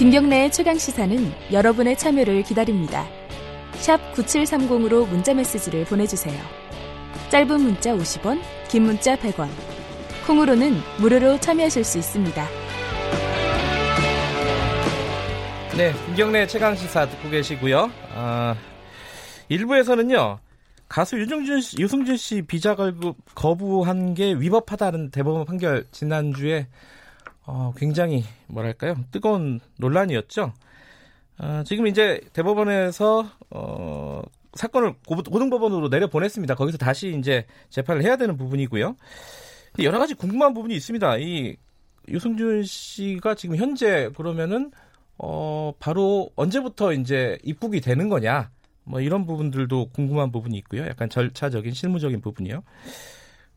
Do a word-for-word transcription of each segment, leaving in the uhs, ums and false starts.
김경래의 최강시사는 여러분의 참여를 기다립니다. 샵 구칠삼공으로 문자메시지를 보내주세요. 짧은 문자 오십 원, 긴 문자 백 원. 콩으로는 무료로 참여하실 수 있습니다. 네, 김경래 최강시사 듣고 계시고요. 아, 일부에서는요, 가수 유승준 씨, 유승준 씨 비자 거부, 거부한 게 위법하다는 대법원 판결 지난주에 어, 굉장히 뭐랄까요? 뜨거운 논란이었죠. 어, 지금 이제 대법원에서 어, 사건을 고등법원으로 내려보냈습니다. 거기서 다시 이제 재판을 해야 되는 부분이고요. 근데 여러 가지 궁금한 부분이 있습니다. 이 유승준 씨가 지금 현재 그러면은 어, 바로 언제부터 이제 입국이 되는 거냐? 뭐 이런 부분들도 궁금한 부분이 있고요. 약간 절차적인 실무적인 부분이요.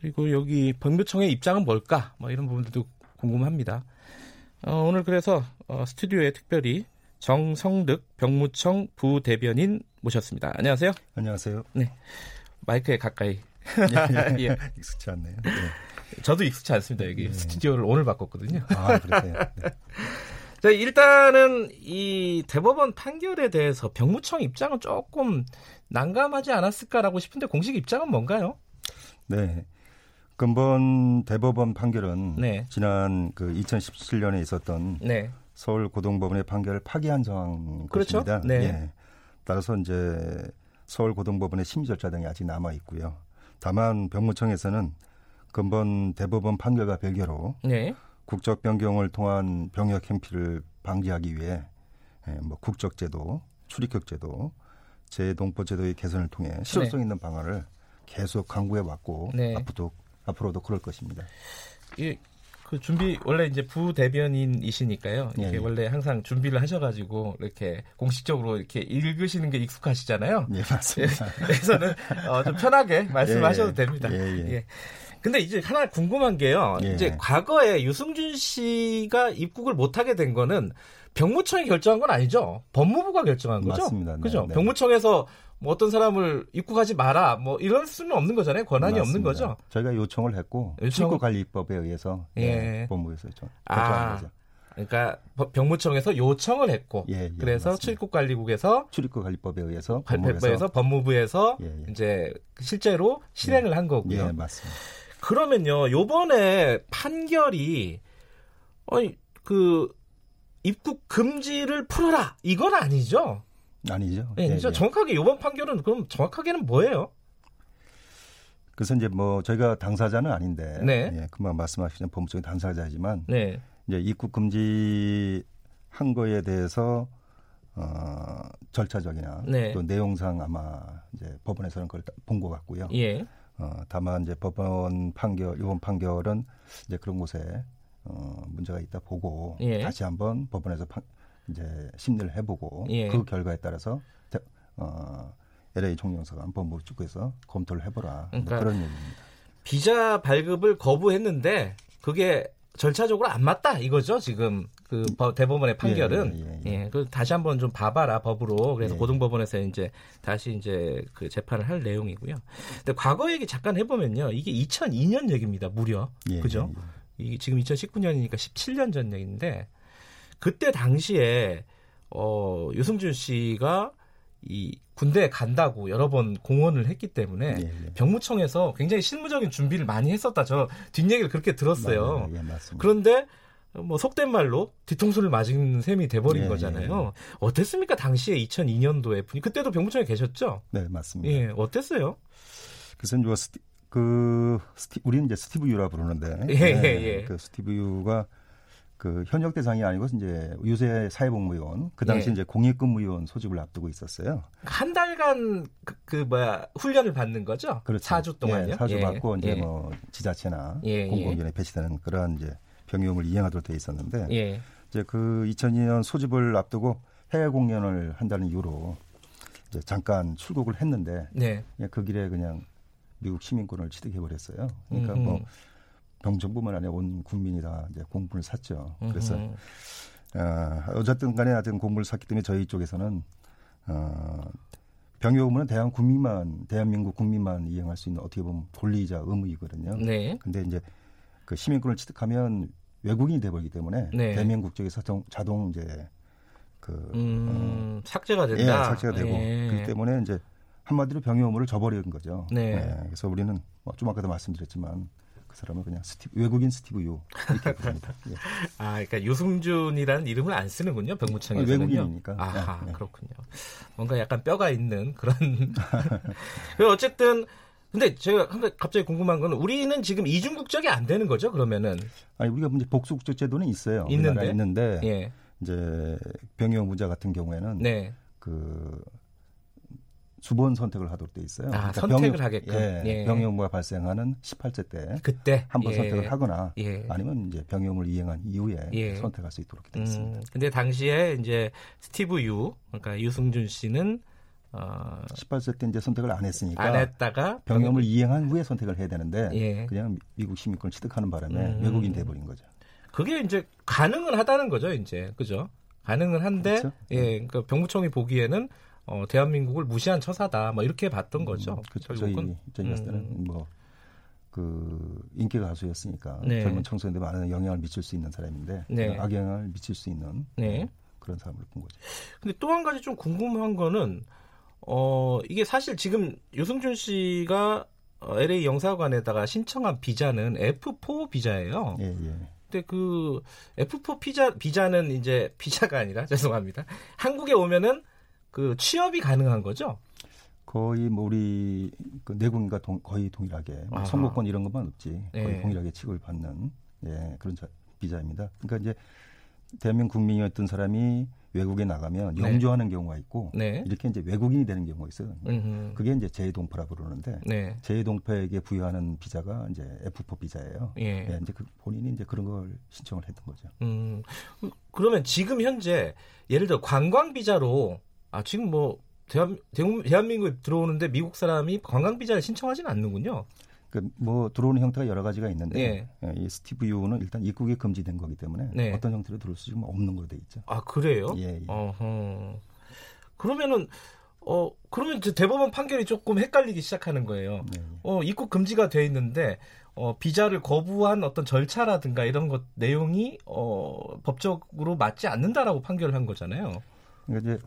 그리고 여기 법무청의 입장은 뭘까? 뭐 이런 부분들도 궁금합니다. 어, 오늘 그래서 어, 스튜디오에 특별히 정성득 병무청 부대변인 모셨습니다. 안녕하세요. 안녕하세요. 네, 마이크에 가까이. 예, 예. 예. 익숙치 않네요. 네. 저도 익숙치 않습니다. 여기 네. 스튜디오를 오늘 바꿨거든요. 아, 그러세요. 네. 자, 일단은 이 대법원 판결에 대해서 병무청 입장은 조금 난감하지 않았을까라고 싶은데 공식 입장은 뭔가요? 네. 근본 대법원 판결은 네. 지난 그 이천십칠 년에 있었던 네. 서울 고등법원의 판결을 파기한 정황 그렇죠? 것입니다. 네. 예. 따라서 이제 서울 고등법원의 심의 절차 등이 아직 남아 있고요. 다만 병무청에서는 근본 대법원 판결과 별개로 네. 국적 변경을 통한 병역 행피를 방지하기 위해 뭐 국적 제도, 출입국 제도, 재동포 제도의 개선을 통해 실효성 있는 방안을 계속 강구해 왔고 네. 앞으로도 앞으로도 그럴 것입니다. 예, 그 준비 원래 이제 부대변인이시니까요. 이게 예, 예. 원래 항상 준비를 하셔가지고 이렇게 공식적으로 이렇게 읽으시는 게 익숙하시잖아요. 예, 맞습니다. 예, 그래서는 어, 좀 편하게 말씀하셔도 예, 됩니다. 예, 예. 예. 근데 이제 하나 궁금한 게요. 예. 이제 과거에 유승준 씨가 입국을 못하게 된 거는 병무청이 결정한 건 아니죠. 법무부가 결정한 거죠. 맞습니다. 네, 그죠. 네. 병무청에서 뭐 어떤 사람을 입국하지 마라 뭐 이럴 수는 없는 거잖아요. 권한이 맞습니다. 없는 거죠. 저희가 요청을 했고 요청... 입국관리법에 의해서 예. 예, 법무부에서 결정한 아, 거죠. 그러니까 병무청에서 요청을 했고 예, 예, 그래서 출입국관리국에서 출입국관리법에 의해서 법무부에서, 법무부에서 예, 예. 이제 실제로 실행을 예. 한 거고요. 예, 맞습니다. 그러면요, 요번에 판결이, 아니, 그, 입국 금지를 풀어라. 이건 아니죠? 아니죠. 네, 예, 예. 정확하게, 요번 판결은 그럼 정확하게는 뭐예요? 그래서 이제 뭐, 저희가 당사자는 아닌데, 네. 예, 금방 말씀하신 법무부의 당사자지만, 네. 이제 입국 금지 한 거에 대해서, 어, 절차적이나, 네. 또 내용상 아마 이제 법원에서는 그걸 본 것 같고요. 예. 어, 다만 이제 법원 판결 이번 판결은 이제 그런 곳에 어, 문제가 있다 보고 예. 다시 한번 법원에서 파, 이제 심리를 해보고 예. 그 결과에 따라서 대, 어, 엘에이 총영사관 법무부 측에서 검토를 해보라 그러니까 그런 얘기입니다. 비자 발급을 거부했는데 그게 절차적으로 안 맞다 이거죠 지금 그 대법원의 판결은 예, 예, 예. 예, 그 다시 한번 좀 봐봐라 법으로 그래서 예, 고등법원에서 이제 다시 이제 그 재판을 할 내용이고요. 근데 과거 얘기 잠깐 해보면요, 이게 이천이 년 얘기입니다 무려 예, 그죠? 예, 예. 이게 지금 이천십구 년이니까 십칠 년 전 얘기인데 그때 당시에 어, 유승준 씨가 이 군대에 간다고 여러 번 공언을 했기 때문에 예, 예. 병무청에서 굉장히 실무적인 준비를 많이 했었다. 저 뒷얘기를 그렇게 들었어요. 예, 맞습니다. 그런데 뭐 속된 말로 뒤통수를 맞은 셈이 돼버린 예, 거잖아요. 예. 어땠습니까? 당시에 이천이 년도에 분이 그때도 병무청에 계셨죠? 네, 맞습니다. 예, 어땠어요? 그래서 이제 스티, 그 스티, 우리는 이제 스티브 유라 부르는데 예, 예, 네, 예. 그 스티브 유가 그 현역 대상이 아니고 이제 요새 사회복무요원 그 당시 예. 이제 공익근무요원 소집을 앞두고 있었어요. 한 달간 그, 그 뭐야 훈련을 받는 거죠? 그렇죠. 사 주 동안요. 예, 사 주 예. 받고 이제 예. 뭐 지자체나 예. 공공기관에 배치되는 그러한 이제 병역을 이행하도록 돼 있었는데 예. 이제 그 이천이 년 소집을 앞두고 해외 공연을 한다는 이유로 이제 잠깐 출국을 했는데 예. 그 길에 그냥 미국 시민권을 취득해 버렸어요. 그러니까 음흠. 뭐 병정부만 아니라 온 국민이 다 이제 공분을 샀죠. 그래서 어, 어쨌든 간에 하여튼 공분을 샀기 때문에 저희 쪽에서는 어, 병역 의무는 대한 국민만, 대한민국 국민만 이행할 수 있는 어떻게 보면 권리이자 의무이거든요. 네. 근데 이제 그 시민권을 취득하면 외국인이 돼버리기 때문에 네. 대한민국 쪽에서 자동 이제 그 음, 어, 삭제가 된다. 예, 삭제가 되고 예. 그렇기 때문에 이제 한마디로 병의 의무를 저버리는 거죠. 네. 네. 그래서 우리는 좀 아까도 말씀드렸지만 그 사람은 그냥 스티브, 외국인 스티브 유 이렇게 부릅니다. 예. 아, 그러니까 유승준이라는 이름을 안 쓰는군요. 병무청에서는요. 외국인이니까. 아, 네, 네. 그렇군요. 뭔가 약간 뼈가 있는 그런. 어쨌든. 근데 제가 갑자기 궁금한 건 우리는 지금 이중 국적이 안 되는 거죠? 그러면은 아니 우리가 이제 복수 국적 제도는 있어요. 있는데, 있는데 예. 이제 병역 의무자 같은 경우에는 네. 그 수본 선택을 하도록 돼 있어요. 아, 그러니까 선택을 병역, 하게끔 예, 예. 병역 의무가 발생하는 십팔 세 때 그때 한번 예. 선택을 하거나 예. 아니면 이제 병역 의무를 이행한 이후에 예. 선택할 수 있도록 돼 있습니다. 음, 근데 당시에 이제 스티브 유 그러니까 유승준 씨는 어... 십팔 세 때 이제 선택을 안 했으니까 안 했다가 병역을 이행한 후에 선택을 해야 되는데 예. 그냥 미국 시민권을 취득하는 바람에 음... 외국인 돼버린 거죠. 그게 이제 가능은 하다는 거죠, 이제 그죠? 가능은 한데 그렇죠? 예, 그러니까 병무청이 보기에는 어, 대한민국을 무시한 처사다, 뭐 이렇게 봤던 거죠. 음, 그렇죠. 저희 저희 봤을 때는 뭐 그 인기 가수였으니까 네. 젊은 청소년들 많은 영향을 미칠 수 있는 사람인데 네. 악영향을 미칠 수 있는 네. 그런 사람을 본 거죠. 근데 또 한 가지 좀 궁금한 거는. 어 이게 사실 지금 유승준 씨가 엘에이 영사관에다가 신청한 비자는 에프 사 비자예요. 예, 예. 근데 그 에프 사 비자 비자는 이제 비자가 아니라 죄송합니다. 한국에 오면은 그 취업이 가능한 거죠? 거의 뭐 우리 그 내국인과 동, 거의 동일하게 뭐 선거권 이런 것만 없지 거의 예. 동일하게 취급을 받는 예, 그런 자, 비자입니다. 그러니까 이제 대한민국 국민이었던 사람이 외국에 나가면 영주하는 네. 경우가 있고 네. 이렇게 이제 외국인이 되는 경우가 있어요. 음흠. 그게 이제 재외동포라 부르는데 네. 재외동포에게 부여하는 비자가 이제 에프 사 비자예요. 예. 예, 이제 그 본인이 이제 그런 걸 신청을 했던 거죠. 음, 그러면 지금 현재 예를 들어 관광 비자로 아 지금 뭐 대한 대한민국에 들어오는데 미국 사람이 관광 비자를 신청하지는 않는군요. 뭐 들어오는 형태가 여러 가지가 있는데 예. 이 스티브 유는 일단 입국이 금지된 거기 때문에 네. 어떤 형태로 들어올 수 지금 없는 걸로 돼 있죠. 아 그래요? 예. 예. 어허. 그러면은 어 그러면 이제 대법원 판결이 조금 헷갈리기 시작하는 거예요. 예. 어 입국 금지가 돼 있는데 어, 비자를 거부한 어떤 절차라든가 이런 것 내용이 어, 법적으로 맞지 않는다라고 판결을 한 거잖아요. 그러니까 이제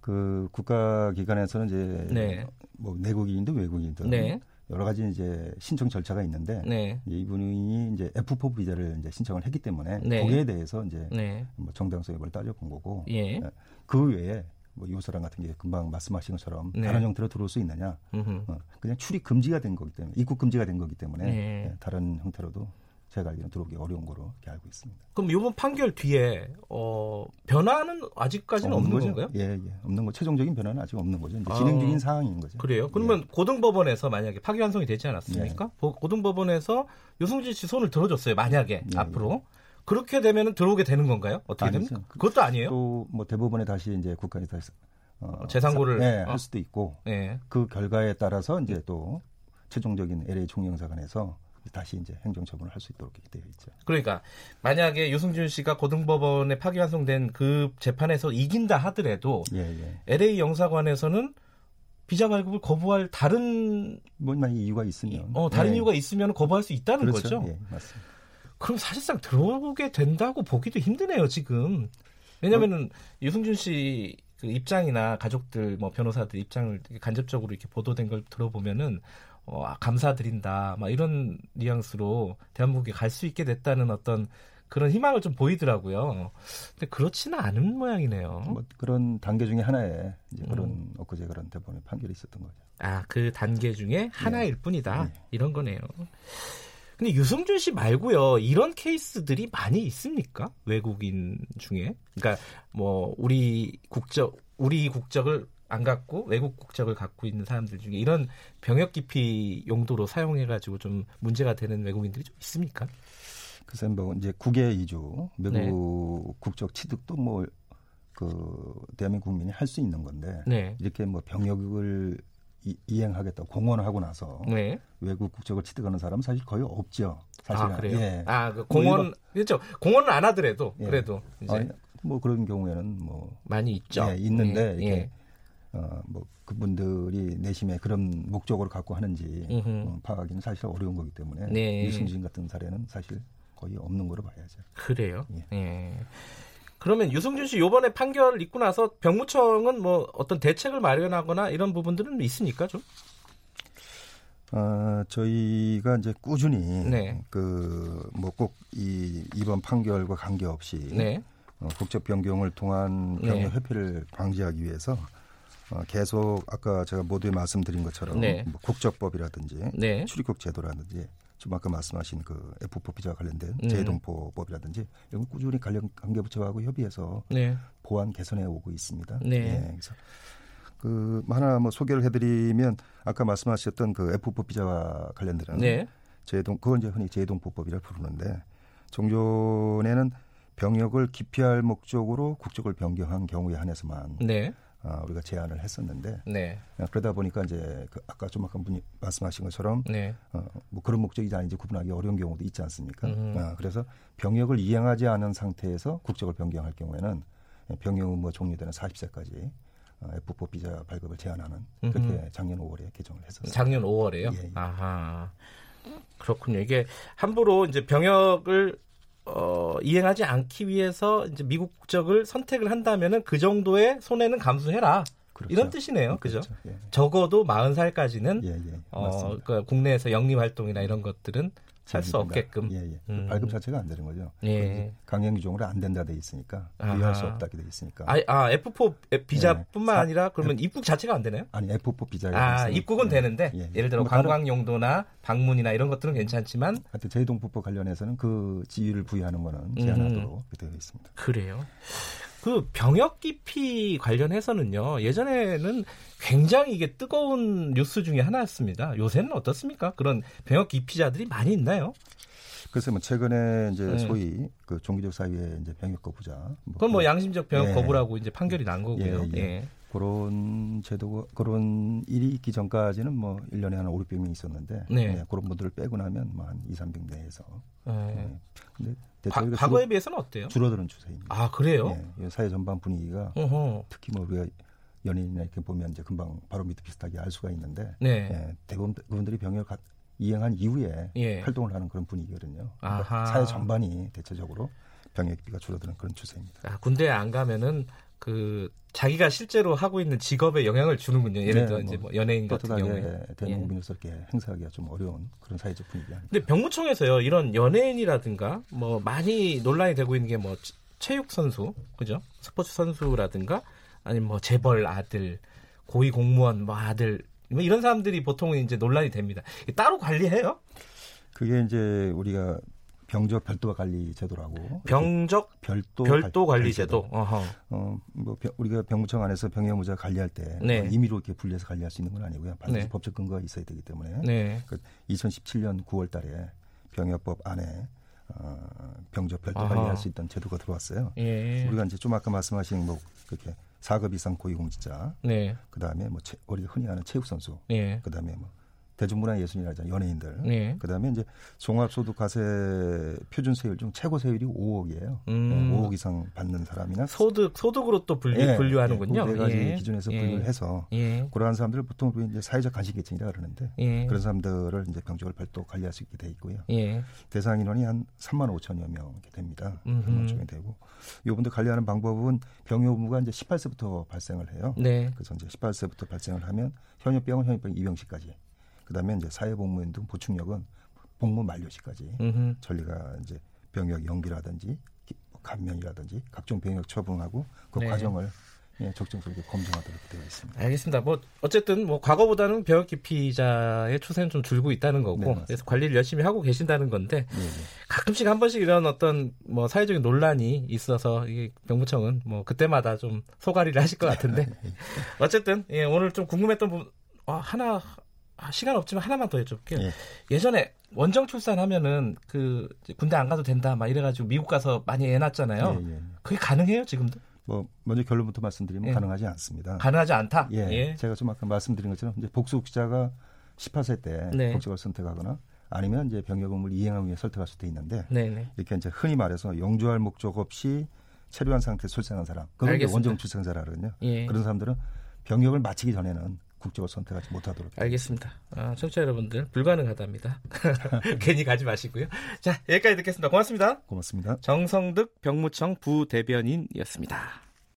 그 국가기관에서는 이제 네. 뭐 내국인이든 외국인이든. 네. 여러 가지 이제 신청 절차가 있는데 네. 이분이 이제 에프 사 비자를 이제 신청을 했기 때문에 네. 거기에 대해서 이제 네. 뭐 정당성 여부를 따져본 거고 예. 그 외에 뭐 요소랑 같은 게 금방 말씀하신 것처럼 네. 다른 형태로 들어올 수 있느냐 어, 그냥 출입 금지가 된 거기 때문에 입국 금지가 된 거기 때문에 네. 예, 다른 형태로도 제가 알기로는 들어오기 어려운 거로 이렇게 알고 있습니다. 그럼 이번 판결 뒤에 어, 변화는 아직까지는 없는, 없는 건가요? 예, 예, 없는 거. 최종적인 변화는 아직 없는 거죠. 이제 아, 진행 중인 상황인 거죠. 그래요? 그러면 예. 고등법원에서 만약에 파기환송이 되지 않았습니까? 예. 고등법원에서 유승준 씨 손을 들어줬어요. 만약에 예, 앞으로 예. 그렇게 되면은 들어오게 되는 건가요? 어떻게 됩니까? 그것도 아니에요. 또 뭐 대법원에 다시 이제 국가에 다시 어, 재상고를 예, 할 수도 있고 예. 그 결과에 따라서 이제 또 최종적인 엘에이 총영사관에서 다시 이제 행정 처분을 할 수 있도록 되어 있죠. 그러니까 만약에 유승준 씨가 고등법원에 파기환송된 그 재판에서 이긴다 하더라도 예, 예. 엘에이 영사관에서는 비자 발급을 거부할 다른 뭔가 이유가 있으면 어 다른 예. 이유가 있으면 거부할 수 있다는 그렇죠? 거죠. 예, 맞습니다. 그럼 사실상 들어오게 된다고 보기도 힘드네요 지금. 왜냐하면은 어, 유승준 씨 그 입장이나 가족들 뭐 변호사들 입장을 간접적으로 이렇게 보도된 걸 들어보면은. 어, 감사드린다. 막 이런 뉘앙스로 대한민국에 갈 수 있게 됐다는 어떤 그런 희망을 좀 보이더라고요. 근데 그렇지는 않은 모양이네요. 뭐 그런 단계 중에 하나에 이제 그런 음. 엊그제 그런 대법원의 판결이 있었던 거죠. 아, 그 단계 중에 하나일 네. 뿐이다. 네. 이런 거네요. 근데 유승준 씨 말고요. 이런 케이스들이 많이 있습니까? 외국인 중에. 그러니까 뭐 우리 국적 우리 국적을 안 갖고 외국 국적을 갖고 있는 사람들 중에 이런 병역 기피 용도로 사용해가지고 좀 문제가 되는 외국인들이 좀 있습니까? 글쎄 뭐 이제 국외 이주, 외국 네. 국적 취득도 뭐 그 대한민국 국민이 할 수 있는 건데 네. 이렇게 뭐 병역을 이, 이행하겠다 공언하고 나서 네. 외국 국적을 취득하는 사람은 사실 거의 없죠. 사실은. 아 그래요? 예. 아 그 공언 그렇죠. 공언을 안 하더라도 예. 그래도 이제 아, 뭐 그런 경우에는 뭐 많이 있죠. 예, 있는데 네. 이렇게. 예. 어, 뭐 그분들이 내심에 그런 목적으로 갖고 하는지 어, 파악하기는 사실 어려운 거기 때문에 네. 유승준 같은 사례는 사실 거의 없는 거로 봐야죠. 그래요? 예. 예. 그러면 유승준 씨 이번에 판결 있고 나서 병무청은 뭐 어떤 대책을 마련하거나 이런 부분들은 있습니까 좀? 아, 저희가 이제 꾸준히 네. 그 뭐 꼭 이 이번 판결과 관계없이 네. 어, 국적 변경을 통한 병역 회피를 방지하기 위해서 어, 계속 아까 제가 모두에 말씀드린 것처럼 네. 뭐 국적법이라든지 네. 출입국 제도라든지 좀 아까 말씀하신 그 에프 사 비자와 관련된 음. 재동포법이라든지 이런 꾸준히 관련 관계부처하고 협의해서 네. 보완 개선해 오고 있습니다. 네. 네. 그래서 그 하나 뭐 소개를 해드리면 아까 말씀하셨던 그 에프 사 비자와 관련된 네. 재동 그건 이제 흔히 재동포법이라 부르는데 종전에는 병역을 기피할 목적으로 국적을 변경한 경우에 한해서만. 네. 아, 우리가 제안을 했었는데 네. 아, 그러다 보니까 이제 그 아까 좀 아까 분이 말씀하신 것처럼 네. 어, 뭐 그런 목적이 아닌지 구분하기 어려운 경우도 있지 않습니까? 음. 아, 그래서 병역을 이행하지 않은 상태에서 국적을 변경할 경우에는 병역 의무가 종료되는 사십 세까지 에프 사 비자 발급을 제한하는 그렇게 음. 작년 오월에 개정을 했었어요. 작년 오월에요? 예, 예. 아하 그렇군요. 이게 함부로 이제 병역을 어, 이행하지 않기 위해서 이제 미국 국적을 선택을 한다면은 그 정도의 손해는 감수해라. 그렇죠. 이런 뜻이네요. 그렇죠. 그죠? 예, 예. 적어도 마흔 살까지는 예, 예. 어, 그러니까 국내에서 영리 활동이나 이런 것들은 살 수 없게끔. 예, 예. 음. 발급 자체가 안 되는 거죠. 예. 강행 규정으로 안 된다 돼 있으니까. 이해할 수 없다게 돼 있으니까. 아, 아 에프 사 비자뿐만 예. 아니라 그러면 F... 입국 자체가 안 되나요? 아니, 에프 사 비자가 아, 있으니까. 입국은 예. 되는데 예, 예. 예를 들어 관광 다른... 용도나 방문이나 이런 것들은 괜찮지만 하여튼 재동포법 관련해서는 그 지위를 부여하는 거는 제한하도록 음. 되어 있습니다. 그래요. 그 병역 기피 관련해서는요. 예전에는 굉장히 이게 뜨거운 뉴스 중에 하나였습니다. 요새는 어떻습니까? 그런 병역 기피자들이 많이 있나요? 글쎄 뭐 최근에 이제 네. 소위 그 종교적 사유의 이제 병역 거부자. 뭐 그건 뭐 그, 양심적 병역 예. 거부라고 이제 판결이 난 거고요. 예, 예. 예. 그런 제도 그런 일이 있기 전까지는 뭐 일 년에 한 오륙백 명 있었는데 네. 네, 그런 분들을 빼고 나면 뭐 한 이삼백 내에서. 네. 네. 과, 과거에 비해서는 어때요? 줄어드는 추세입니다. 아 그래요? 예, 사회 전반 분위기가 어허. 특히 뭐 우리가 연예인이나 이렇게 보면 이제 금방 바로 밑에 비슷하게 알 수가 있는데 네. 예, 대부분 그분들이 병역 이행한 이후에 예. 활동을 하는 그런 분위기거든요. 그러니까 사회 전반이 대체적으로 병역비가 줄어드는 그런 추세입니다. 아, 군대에 안 가면은 그 자기가 실제로 하고 있는 직업에 영향을 주는군요. 예를 들어 네, 이제 뭐 연예인 같은 경우에 대한민국민으로서 이렇게 행사하기가 좀 어려운 그런 사회적 분위기야. 근데 병무청에서요 이런 연예인이라든가 뭐 많이 논란이 되고 있는 게 뭐 체육 선수, 그죠? 스포츠 선수라든가 아니면 뭐 재벌 아들, 고위 공무원 뭐 아들 뭐 이런 사람들이 보통은 이제 논란이 됩니다. 따로 관리해요? 그게 이제 우리가 병적 별도 관리 제도라고. 병적 별도, 별도 관리, 관리 제도. 어허. 어, 뭐 병, 우리가 병무청 안에서 병역 무자 관리할 때 네. 어, 임의로 이렇게 분리해서 관리할 수 있는 건 아니고요. 반드시 네. 법적 근거가 있어야 되기 때문에. 네. 그 이천십칠 년 구월 달에 병역법 안에 어, 병적 별도 어허. 관리할 수 있던 제도가 들어왔어요. 예. 우리가 이제 좀 아까 말씀하신 뭐 그렇게 사급 이상 고위공직자. 네. 그 다음에 뭐 채, 우리가 흔히 아는 체육 선수. 예. 그 다음에 뭐. 대중문화예술이라 하잖아요. 연예인들. 네. 그다음에 이제 종합소득과세 표준세율 중 최고세율이 오억이에요. 음. 오억 이상 받는 사람이나 소득 소득으로 또 분류 예, 분류하는군요. 네 예, 가지 예. 기준에서 분류를 예. 해서 예. 그러한 사람들을 보통 우리 이제 사회적 간식계층이라 그러는데 예. 그런 사람들을 이제 병적을 별도 관리할 수 있게 돼 있고요. 예. 대상 인원이 한 삼만 오천여 명 이렇게 됩니다. 삼만 정도 되고 이분들 관리하는 방법은 병역 의무가 이제 십팔 세부터 발생을 해요. 네. 그래서 이제 십팔 세부터 발생을 하면 현역병은 현역병 입영시까지. 그다음에 이제 사회복무인 등 보충력은 복무 만료시까지 음흠. 전리가 이제 병역 연기라든지 감면이라든지 각종 병역 처분하고 그 네. 과정을 예, 적정적으로 검증하도록 되어 있습니다. 알겠습니다. 뭐 어쨌든 뭐 과거보다는 병역 기피자의 추세는 좀 줄고 있다는 거고 네, 그래서 관리를 열심히 하고 계신다는 건데 네, 네. 가끔씩 한 번씩 이런 어떤 뭐 사회적인 논란이 있어서 이게 병무청은 뭐 그때마다 좀 소가리를 하실 것 같은데 어쨌든 예, 오늘 좀 궁금했던 부분 아, 하나. 아, 시간 없지만 하나만 더 여쭤볼게요. 예. 예전에 원정 출산하면은 그 군대 안 가도 된다 막 이래가지고 미국 가서 많이 애 낳았잖아요. 예, 예. 그게 가능해요 지금도? 뭐 먼저 결론부터 말씀드리면 예. 가능하지 않습니다. 가능하지 않다. 예. 예. 제가 좀 아까 말씀드린 것처럼 이제 복수국자가 십팔 세 때 네. 복직을 선택하거나 아니면 이제 병역 의무를 이행하기 위해 선택할 수도 있는데 네, 네. 이렇게 이제 흔히 말해서 영주할 목적 없이 체류한 상태에서 출산한 사람, 그건 원정 출산자라거든요. 예. 그런 사람들은 병역을 마치기 전에는 국적을 선택하지 못하도록. 알겠습니다. 아, 청취자 여러분들 불가능하답니다. 괜히 가지 마시고요. 자, 여기까지 듣겠습니다. 고맙습니다. 고맙습니다. 정성득 병무청 부대변인이었습니다.